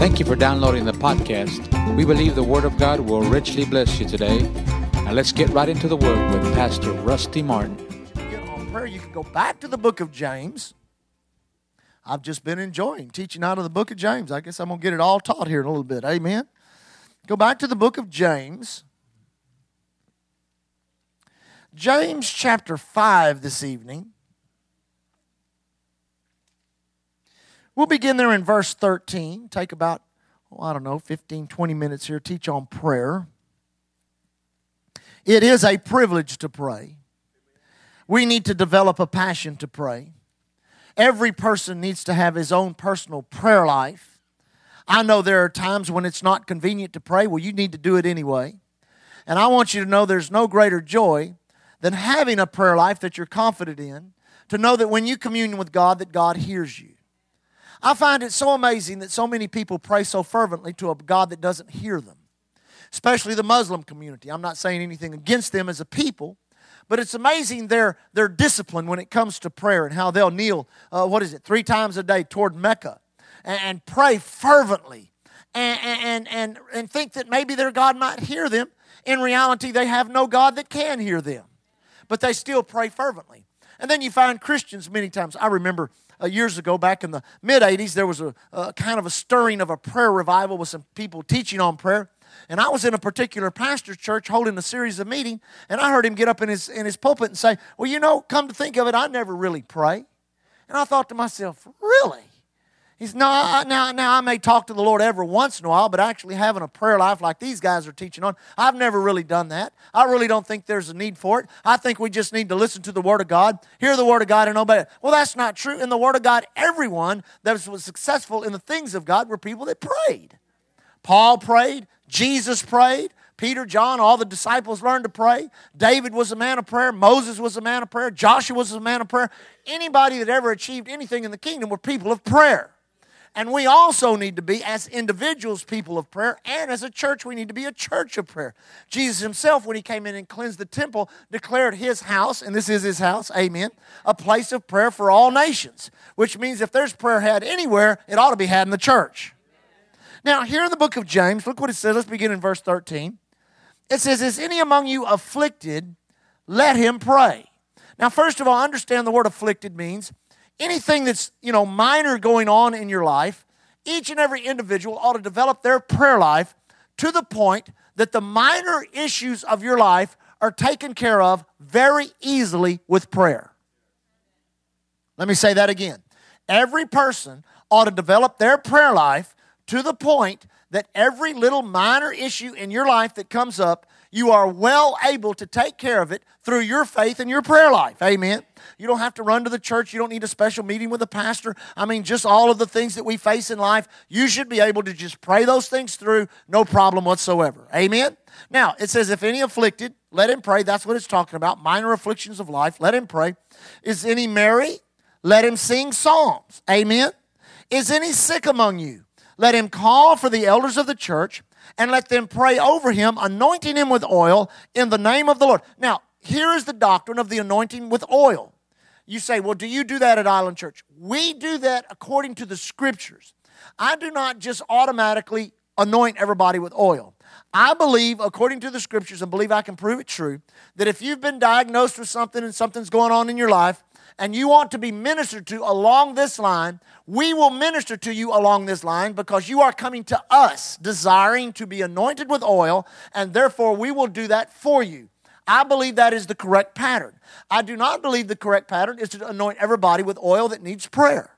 Thank you for downloading the podcast. We believe the Word of God will richly bless you today. Now let's get right into the Word with Pastor Rusty Martin. You get on prayer, you can go back to the book of James. I've just been enjoying teaching out of the book of James. I guess I'm going to get it all taught here in a little bit. Amen. Go back to the book of James. James chapter 5 this evening. We'll begin there in verse 13. Take about, 15, 20 minutes here. Teach on prayer. It is a privilege to pray. We need to develop a passion to pray. Every person needs to have his own personal prayer life. I know there are times when it's not convenient to pray. Well, you need to do it anyway. And I want you to know there's no greater joy than having a prayer life that you're confident in, to know that when you commune with God, that God hears you. I find it so amazing that so many people pray so fervently to a God that doesn't hear them, especially the Muslim community. I'm not saying anything against them as a people, but it's amazing their discipline when it comes to prayer and how they'll kneel, 3 times a day toward Mecca and pray fervently and think that maybe their God might hear them. In reality, they have no God that can hear them, but they still pray fervently. And then you find Christians many times. I remember years ago, back in the mid-'80s, there was a kind of a stirring of a prayer revival with some people teaching on prayer. And I was in a particular pastor's church holding a series of meetings, and I heard him get up in his pulpit and say, well, come to think of it, I never really pray. And I thought to myself, really? He said, no, I may talk to the Lord every once in a while, but actually having a prayer life like these guys are teaching on, I've never really done that. I really don't think there's a need for it. I think we just need to listen to the Word of God, hear the Word of God, and obey it. Well, that's not true. In the Word of God, everyone that was successful in the things of God were people that prayed. Paul prayed. Jesus prayed. Peter, John, all the disciples learned to pray. David was a man of prayer. Moses was a man of prayer. Joshua was a man of prayer. Anybody that ever achieved anything in the kingdom were people of prayer. And we also need to be, as individuals, people of prayer, and as a church, we need to be a church of prayer. Jesus himself, when he came in and cleansed the temple, declared his house, and this is his house, amen, a place of prayer for all nations, which means if there's prayer had anywhere, it ought to be had in the church. Now, here in the book of James, look what it says. Let's begin in verse 13. It says, is any among you afflicted? Let him pray. Now, first of all, understand the word afflicted means anything that's, minor going on in your life. Each and every individual ought to develop their prayer life to the point that the minor issues of your life are taken care of very easily with prayer. Let me say that again. Every person ought to develop their prayer life to the point that every little minor issue in your life that comes up, you are well able to take care of it through your faith and your prayer life. Amen. You don't have to run to the church. You don't need a special meeting with a pastor. Just all of the things that we face in life, you should be able to just pray those things through, no problem whatsoever. Amen. Now, it says, if any afflicted, let him pray. That's what it's talking about, minor afflictions of life. Let him pray. Is any merry? Let him sing psalms. Amen. Is any sick among you? Let him call for the elders of the church and let them pray over him, anointing him with oil in the name of the Lord. Now, here is the doctrine of the anointing with oil. You say, well, do you do that at Island Church? We do that according to the Scriptures. I do not just automatically anoint everybody with oil. I believe, according to the Scriptures, and believe I can prove it true, that if you've been diagnosed with something and something's going on in your life, and you want to be ministered to along this line, we will minister to you along this line because you are coming to us desiring to be anointed with oil, and therefore we will do that for you. I believe that is the correct pattern. I do not believe the correct pattern is to anoint everybody with oil that needs prayer.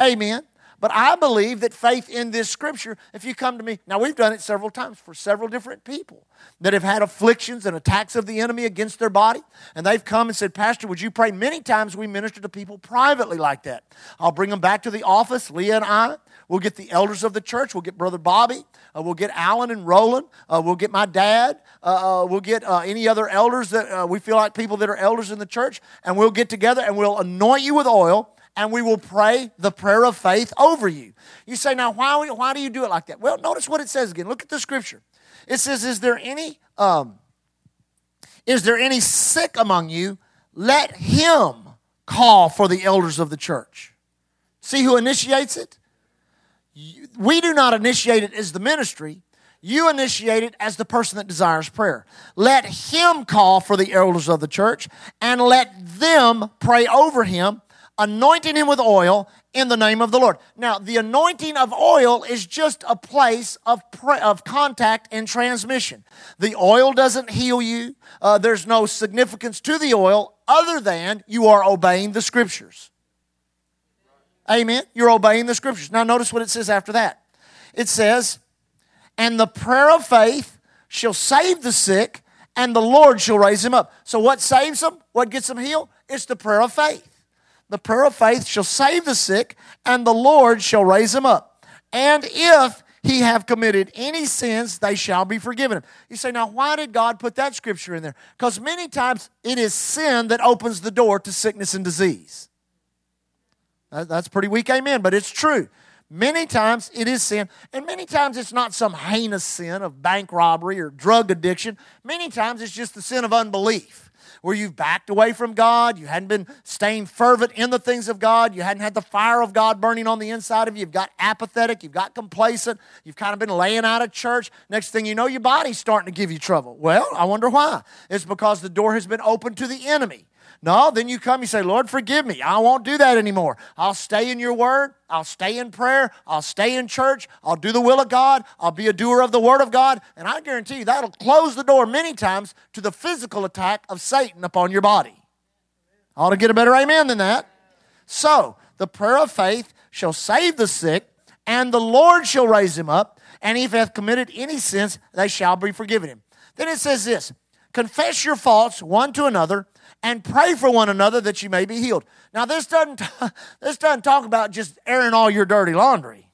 Amen. But I believe that faith in this Scripture, if you come to me, now we've done it several times for several different people that have had afflictions and attacks of the enemy against their body, and they've come and said, Pastor, would you pray? Many times we minister to people privately like that. I'll bring them back to the office, Leah and I. We'll get the elders of the church. We'll get Brother Bobby. We'll get Alan and Roland. We'll get my dad. We'll get any other elders that we feel like people that are elders in the church, and we'll get together and we'll anoint you with oil, and we will pray the prayer of faith over you. You say, now, why do you do it like that? Well, notice what it says again. Look at the Scripture. It says, is there any sick among you? Let him call for the elders of the church. See who initiates it? We do not initiate it as the ministry. You initiate it as the person that desires prayer. Let him call for the elders of the church and let them pray over him, anointing him with oil in the name of the Lord. Now, the anointing of oil is just a place of contact and transmission. The oil doesn't heal you. There's no significance to the oil other than you are obeying the Scriptures. Amen? You're obeying the Scriptures. Now, notice what it says after that. It says, and the prayer of faith shall save the sick, and the Lord shall raise him up. So what saves them? What gets them healed? It's the prayer of faith. The prayer of faith shall save the sick, and the Lord shall raise him up. And if he have committed any sins, they shall be forgiven him. You say, now why did God put that scripture in there? Because many times it is sin that opens the door to sickness and disease. That's pretty weak, amen, but it's true. Many times it is sin, and many times it's not some heinous sin of bank robbery or drug addiction. Many times it's just the sin of unbelief, where you've backed away from God, you hadn't been staying fervent in the things of God, you hadn't had the fire of God burning on the inside of you, you've got apathetic, you've got complacent, you've kind of been laying out of church. Next thing you know, your body's starting to give you trouble. Well, I wonder why. It's because the door has been opened to the enemy. No, then you come, you say, Lord, forgive me. I won't do that anymore. I'll stay in your word. I'll stay in prayer. I'll stay in church. I'll do the will of God. I'll be a doer of the word of God. And I guarantee you that'll close the door many times to the physical attack of Satan upon your body. I ought to get a better amen than that. So, the prayer of faith shall save the sick, and the Lord shall raise him up, and if he hath committed any sins, they shall be forgiven him. Then it says this, confess your faults one to another, and pray for one another that you may be healed. Now, this doesn't talk about just airing all your dirty laundry.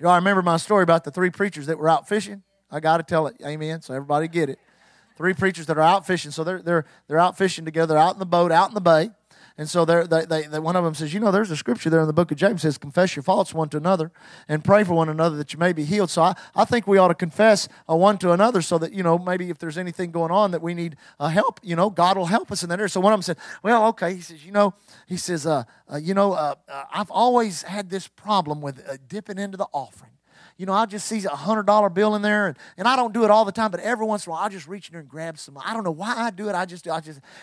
You know, I remember my story about the three preachers that were out fishing. I got to tell it, amen, so everybody get it. Three preachers that are out fishing, so they're out fishing together, out in the boat, out in the bay. And so they one of them says, you know, there's a scripture there in the book of James that says, confess your faults one to another and pray for one another that you may be healed. So I think we ought to confess one to another so that, you know, maybe if there's anything going on that we need help, you know, God will help us in that area. So one of them said, well, okay. He says, I've always had this problem with dipping into the offering. You know, I just see a $100 bill in there, and I don't do it all the time, but every once in a while I just reach in there and grab some. I don't know why I do it. I just.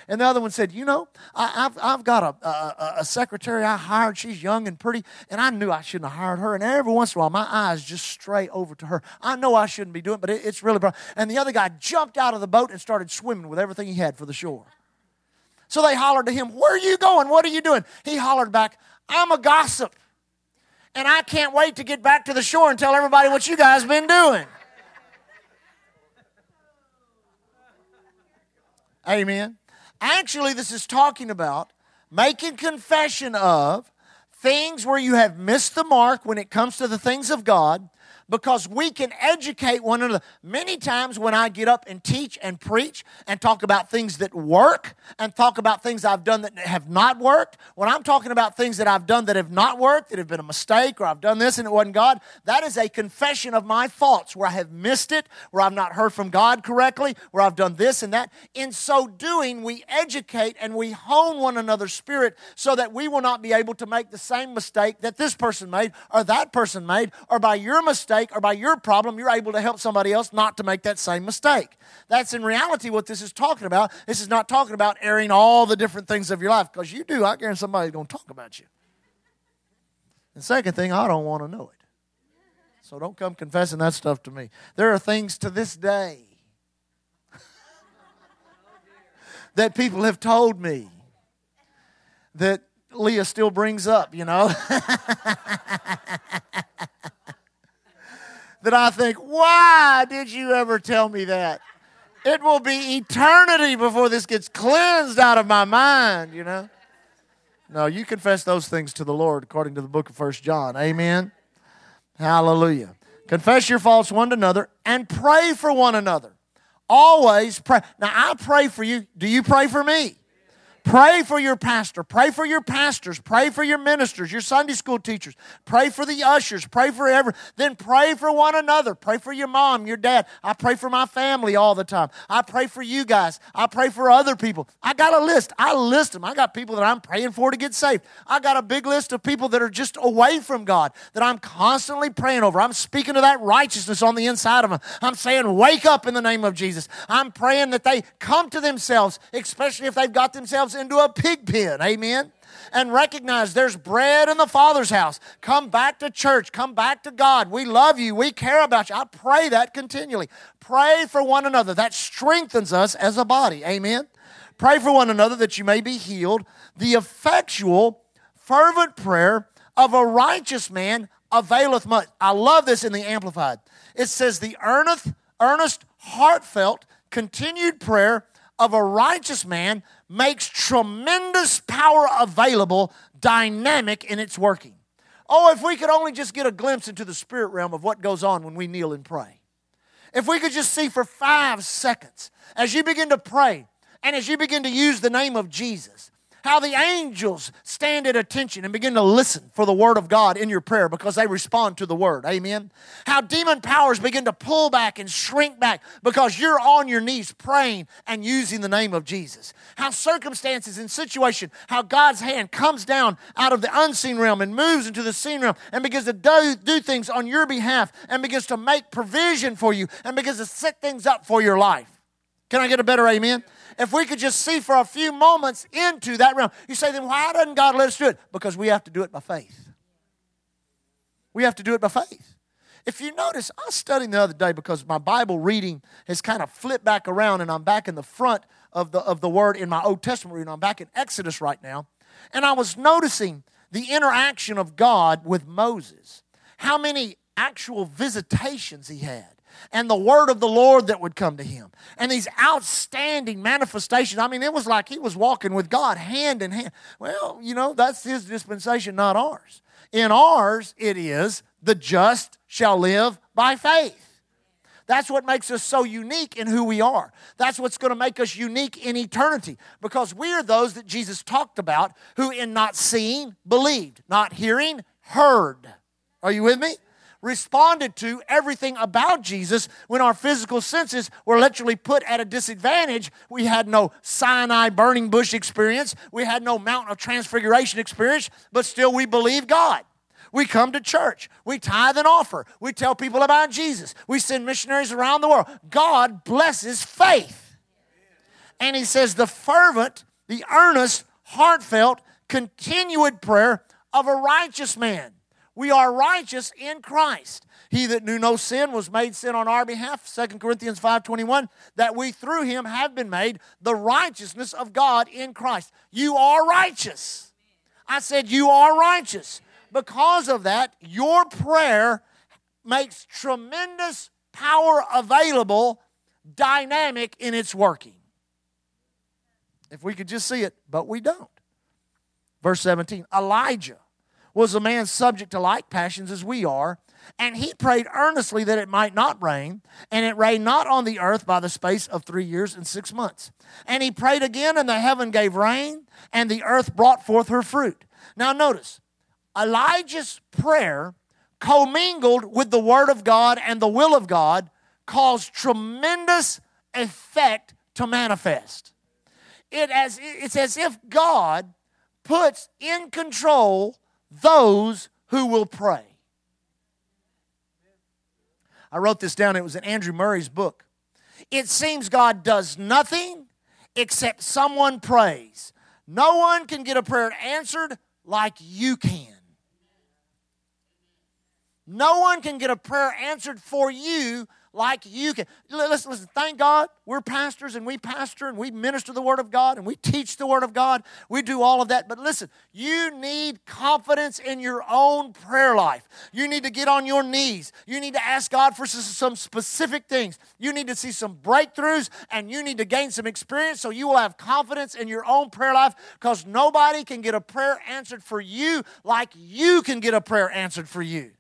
And the other one said, you know, I've got a secretary I hired. She's young and pretty, and I knew I shouldn't have hired her. And every once in a while my eyes just stray over to her. I know I shouldn't be doing it, but it's really bad. And the other guy jumped out of the boat and started swimming with everything he had for the shore. So they hollered to him, where are you going? What are you doing? He hollered back, I'm a gossip. And I can't wait to get back to the shore and tell everybody what you guys been doing. Amen. Actually, this is talking about making confession of things where you have missed the mark when it comes to the things of God, because we can educate one another. Many times when I get up and teach and preach and talk about things that work and talk about things I've done that have not worked, when I'm talking about things that I've done that have not worked, that have been a mistake, or I've done this and it wasn't God, that is a confession of my faults, where I have missed it, where I've not heard from God correctly, where I've done this and that. In so doing, we educate and we hone one another's spirit so that we will not be able to make the same mistake that this person made or that person made, or by your mistake or by your problem, you're able to help somebody else not to make that same mistake. That's in reality what this is talking about. This is not talking about airing all the different things of your life, because you do, I guarantee somebody's going to talk about you. And second thing, I don't want to know it. So don't come confessing that stuff to me. There are things to this day that people have told me that Leah still brings up, you know. That I think, why did you ever tell me that? It will be eternity before this gets cleansed out of my mind, you know? No, you confess those things to the Lord according to the book of 1 John. Amen? Hallelujah. Confess your faults one to another and pray for one another. Always pray. Now, I pray for you. Do you pray for me? Pray for your pastor. Pray for your pastors. Pray for your ministers, your Sunday school teachers. Pray for the ushers. Pray for everyone. Then pray for one another. Pray for your mom, your dad. I pray for my family all the time. I pray for you guys. I pray for other people. I got a list. I list them. I got people that I'm praying for to get saved. I got a big list of people that are just away from God that I'm constantly praying over. I'm speaking to that righteousness on the inside of them. I'm saying, wake up in the name of Jesus. I'm praying that they come to themselves, especially if they've got themselves into a pig pen, amen, and recognize there's bread in the Father's house. Come back to church. Come back to God. We love you. We care about you. I pray that continually. Pray for one another. That strengthens us as a body, amen. Pray for one another that you may be healed. The effectual, fervent prayer of a righteous man availeth much. I love this in the Amplified. It says the earnest, heartfelt, continued prayer of a righteous man makes tremendous power available, dynamic in its working. Oh, if we could only just get a glimpse into the spirit realm of what goes on when we kneel and pray. If we could just see for 5 seconds, as you begin to pray and as you begin to use the name of Jesus, how the angels stand at attention and begin to listen for the word of God in your prayer because they respond to the word, amen? How demon powers begin to pull back and shrink back because you're on your knees praying and using the name of Jesus. How circumstances and situation, how God's hand comes down out of the unseen realm and moves into the seen realm and begins to do things on your behalf and begins to make provision for you and begins to set things up for your life. Can I get a better amen? If we could just see for a few moments into that realm. You say, then why doesn't God let us do it? Because we have to do it by faith. We have to do it by faith. If you notice, I was studying the other day because my Bible reading has kind of flipped back around and I'm back in the front of the Word in my Old Testament reading. I'm back in Exodus right now. And I was noticing the interaction of God with Moses. How many actual visitations he had. And the word of the Lord that would come to him. And these outstanding manifestations. I mean, it was like he was walking with God hand in hand. Well, you know, that's his dispensation, not ours. In ours, it is, the just shall live by faith. That's what makes us so unique in who we are. That's what's going to make us unique in eternity. Because we are those that Jesus talked about who in not seeing, believed. Not hearing, heard. Are you with me? Responded to everything about Jesus when our physical senses were literally put at a disadvantage. We had no Sinai burning bush experience. We had no Mount of Transfiguration experience, but still we believe God. We come to church. We tithe and offer. We tell people about Jesus. We send missionaries around the world. God blesses faith. And he says the fervent, the earnest, heartfelt, continued prayer of a righteous man. We are righteous in Christ. He that knew no sin was made sin on our behalf, 2 Corinthians 5:21, that we through him have been made the righteousness of God in Christ. You are righteous. I said you are righteous. Because of that, your prayer makes tremendous power available, dynamic in its working. If we could just see it, but we don't. Verse 17, Elijah was a man subject to like passions as we are, and he prayed earnestly that it might not rain, and it rained not on the earth by the space of 3 years and 6 months. And he prayed again, and the heaven gave rain, and the earth brought forth her fruit. Now notice, Elijah's prayer commingled with the word of God and the will of God caused tremendous effect to manifest. It's as if God puts in control those who will pray. I wrote this down. It was in Andrew Murray's book. It seems God does nothing except someone prays. No one can get a prayer answered like you can. No one can get a prayer answered for you like you can. Listen, thank God we're pastors and we pastor and we minister the Word of God and we teach the Word of God. We do all of that. But listen, you need confidence in your own prayer life. You need to get on your knees. You need to ask God for some specific things. You need to see some breakthroughs and you need to gain some experience so you will have confidence in your own prayer life because nobody can get a prayer answered for you like you can get a prayer answered for you.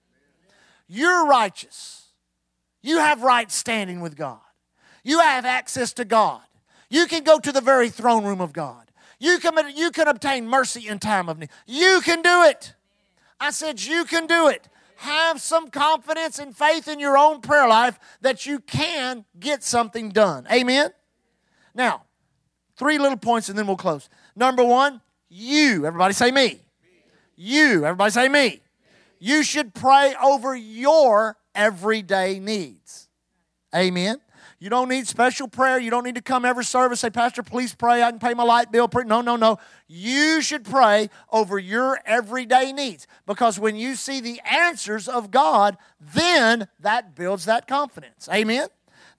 You're righteous. You have right standing with God. You have access to God. You can go to the very throne room of God. You can obtain mercy in time of need. You can do it. I said you can do it. Have some confidence and faith in your own prayer life that you can get something done. Amen? Now, 3 little points and then we'll close. Number 1, you. Everybody say me. You. Everybody say me. You should pray over your everyday needs. Amen? You don't need special prayer. You don't need to come every service, say, Pastor, please pray. I can pay my light bill. No. You should pray over your everyday needs, because when you see the answers of God, then that builds that confidence. Amen?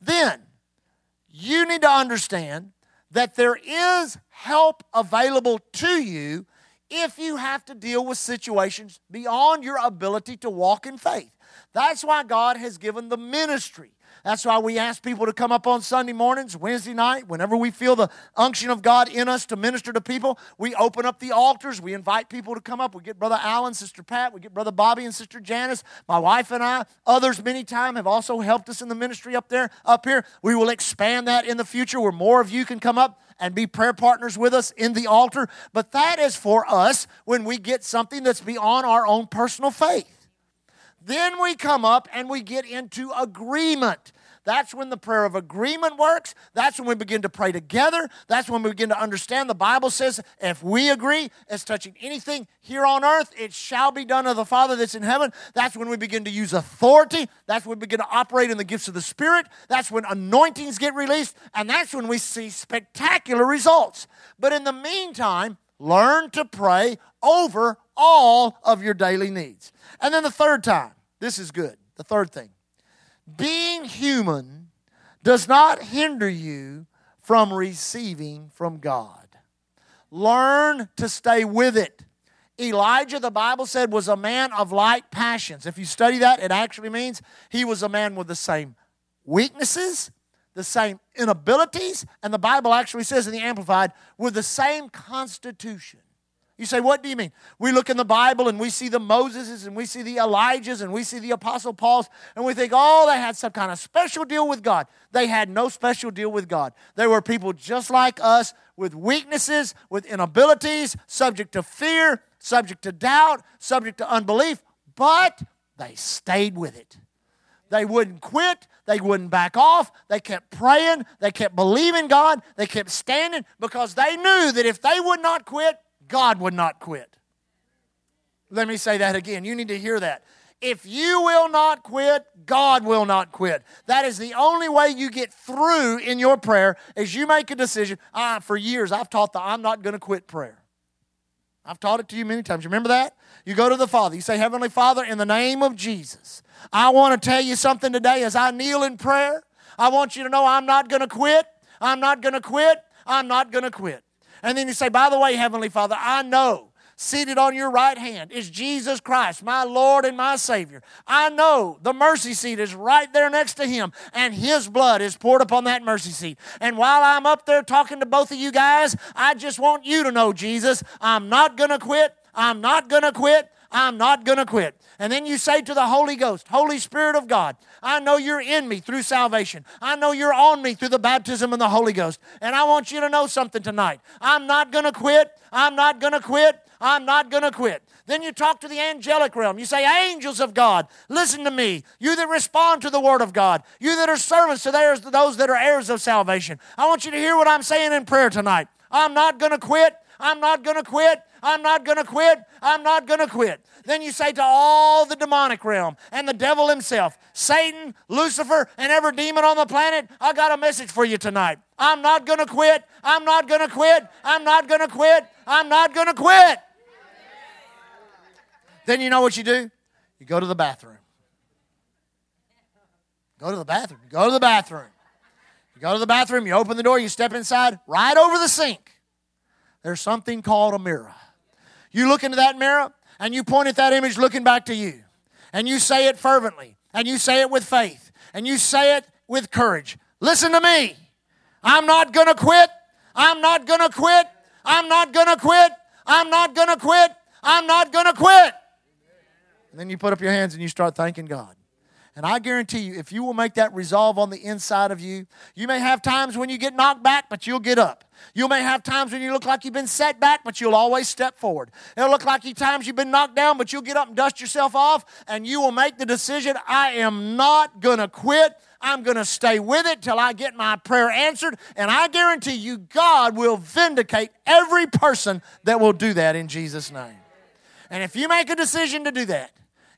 Then you need to understand that there is help available to you if you have to deal with situations beyond your ability to walk in faith. That's why God has given the ministry. That's why we ask people to come up on Sunday mornings, Wednesday night, whenever we feel the unction of God in us to minister to people. We open up the altars. We invite people to come up. We get Brother Alan, Sister Pat. We get Brother Bobby and Sister Janice. My wife and I, others many times, have also helped us in the ministry up here. We will expand that in the future where more of you can come up and be prayer partners with us in the altar. But that is for us when we get something that's beyond our own personal faith. Then we come up and we get into agreement. That's when the prayer of agreement works. That's when we begin to pray together. That's when we begin to understand. The Bible says, if we agree as touching anything here on earth, it shall be done of the Father that's in heaven. That's when we begin to use authority. That's when we begin to operate in the gifts of the Spirit. That's when anointings get released. And that's when we see spectacular results. But in the meantime, learn to pray over all of your daily needs. And then the third time, this is good, the third thing. Being human does not hinder you from receiving from God. Learn to stay with it. Elijah, the Bible said, was a man of like passions. If you study that, it actually means he was a man with the same weaknesses, the same inabilities, and the Bible actually says in the Amplified, with the same constitution. You say, what do you mean? We look in the Bible and we see the Moseses and we see the Elijahs and we see the Apostle Pauls and we think, oh, they had some kind of special deal with God. They had no special deal with God. They were people just like us with weaknesses, with inabilities, subject to fear, subject to doubt, subject to unbelief, but they stayed with it. They wouldn't quit. They wouldn't back off. They kept praying. They kept believing God. They kept standing because they knew that if they would not quit, God would not quit. Let me say that again. You need to hear that. If you will not quit, God will not quit. That is the only way you get through in your prayer is you make a decision. For years, I've taught the I'm not going to quit prayer. I've taught it to you many times. You remember that? You go to the Father. You say, Heavenly Father, in the name of Jesus, I want to tell you something today as I kneel in prayer. I want you to know I'm not going to quit. I'm not going to quit. I'm not going to quit. And then you say, by the way, Heavenly Father, I know seated on your right hand is Jesus Christ, my Lord and my Savior. I know the mercy seat is right there next to him, and his blood is poured upon that mercy seat. And while I'm up there talking to both of you guys, I just want you to know, Jesus, I'm not going to quit. I'm not going to quit. I'm not going to quit. And then you say to the Holy Ghost, Holy Spirit of God, I know you're in me through salvation. I know you're on me through the baptism of the Holy Ghost. And I want you to know something tonight. I'm not going to quit. I'm not going to quit. I'm not going to quit. Then you talk to the angelic realm. You say, angels of God, listen to me. You that respond to the word of God. You that are servants to those that are heirs of salvation. I want you to hear what I'm saying in prayer tonight. I'm not going to quit. I'm not going to quit. I'm not going to quit. I'm not going to quit. Then you say to all the demonic realm and the devil himself, Satan, Lucifer, and every demon on the planet, I got a message for you tonight. I'm not going to quit. I'm not going to quit. I'm not going to quit. I'm not going to quit. Then you know what you do? You go to the bathroom. Go to the bathroom. Go to the bathroom. You go to the bathroom. You open the door. You step inside. Right over the sink, there's something called a mirror. You look into that mirror, and you point at that image looking back to you. And you say it fervently. And you say it with faith. And you say it with courage. Listen to me. I'm not going to quit. I'm not going to quit. I'm not going to quit. I'm not going to quit. I'm not going to quit. And then you put up your hands and you start thanking God. And I guarantee you, if you will make that resolve on the inside of you, you may have times when you get knocked back, but you'll get up. You may have times when you look like you've been set back, but you'll always step forward. It'll look like times you've been knocked down, but you'll get up and dust yourself off, and you will make the decision, I am not going to quit. I'm going to stay with it till I get my prayer answered. And I guarantee you, God will vindicate every person that will do that in Jesus' name. And if you make a decision to do that,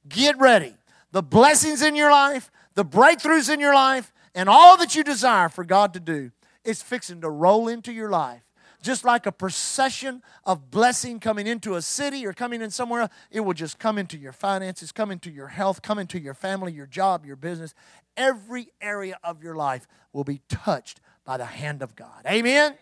get ready. The blessings in your life, the breakthroughs in your life, and all that you desire for God to do is fixing to roll into your life. Just like a procession of blessing coming into a city or coming in somewhere else, it will just come into your finances, come into your health, come into your family, your job, your business. Every area of your life will be touched by the hand of God. Amen?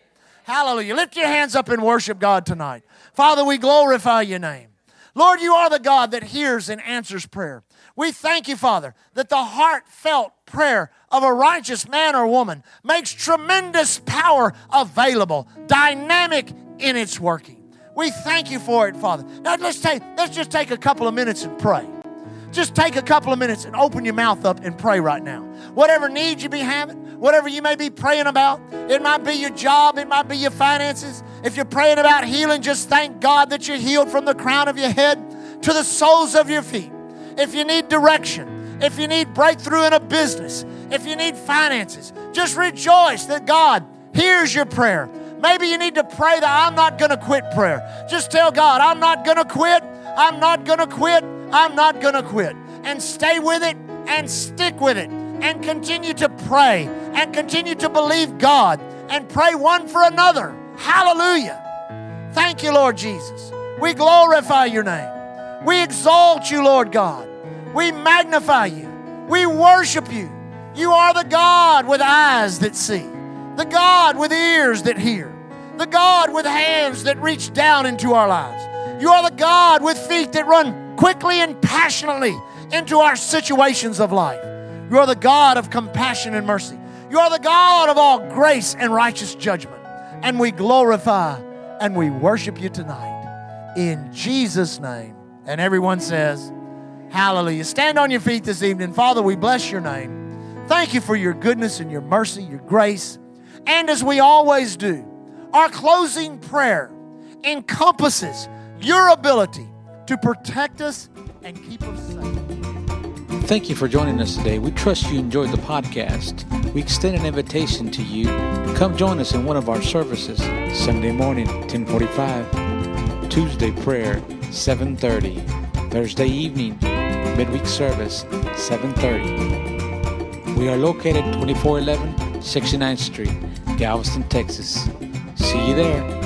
Hallelujah. Lift your hands up and worship God tonight. Father, we glorify your name. Lord, you are the God that hears and answers prayer. We thank you, Father, that the heartfelt prayer of a righteous man or woman makes tremendous power available, dynamic in its working. We thank you for it, Father. Now, let's just take a couple of minutes and pray. Just take a couple of minutes and open your mouth up and pray right now. Whatever need you be having, whatever you may be praying about, it might be your job, it might be your finances. If you're praying about healing, just thank God that you're healed from the crown of your head to the soles of your feet. If you need direction, if you need breakthrough in a business, if you need finances, just rejoice that God hears your prayer. Maybe you need to pray the I'm not going to quit prayer. Just tell God, I'm not going to quit, I'm not going to quit, I'm not going to quit. And stay with it and stick with it and continue to pray and continue to believe God and pray one for another. Hallelujah. Thank you, Lord Jesus. We glorify your name. We exalt you, Lord God. We magnify you. We worship you. You are the God with eyes that see, the God with ears that hear, the God with hands that reach down into our lives. You are the God with feet that run quickly and passionately into our situations of life. You are the God of compassion and mercy. You are the God of all grace and righteous judgment. And we glorify and we worship you tonight. In Jesus' name. And everyone says, hallelujah. Stand on your feet this evening. Father, we bless your name. Thank you for your goodness and your mercy, your grace. And as we always do, our closing prayer encompasses your ability to protect us and keep us safe. Thank you for joining us today. We trust you enjoyed the podcast. We extend an invitation to you to come join us in one of our services. Sunday morning, 10:45. Tuesday prayer, 7:30. Thursday evening, midweek service, 7:30. We are located 2411 69th Street, Galveston, Texas. See you there.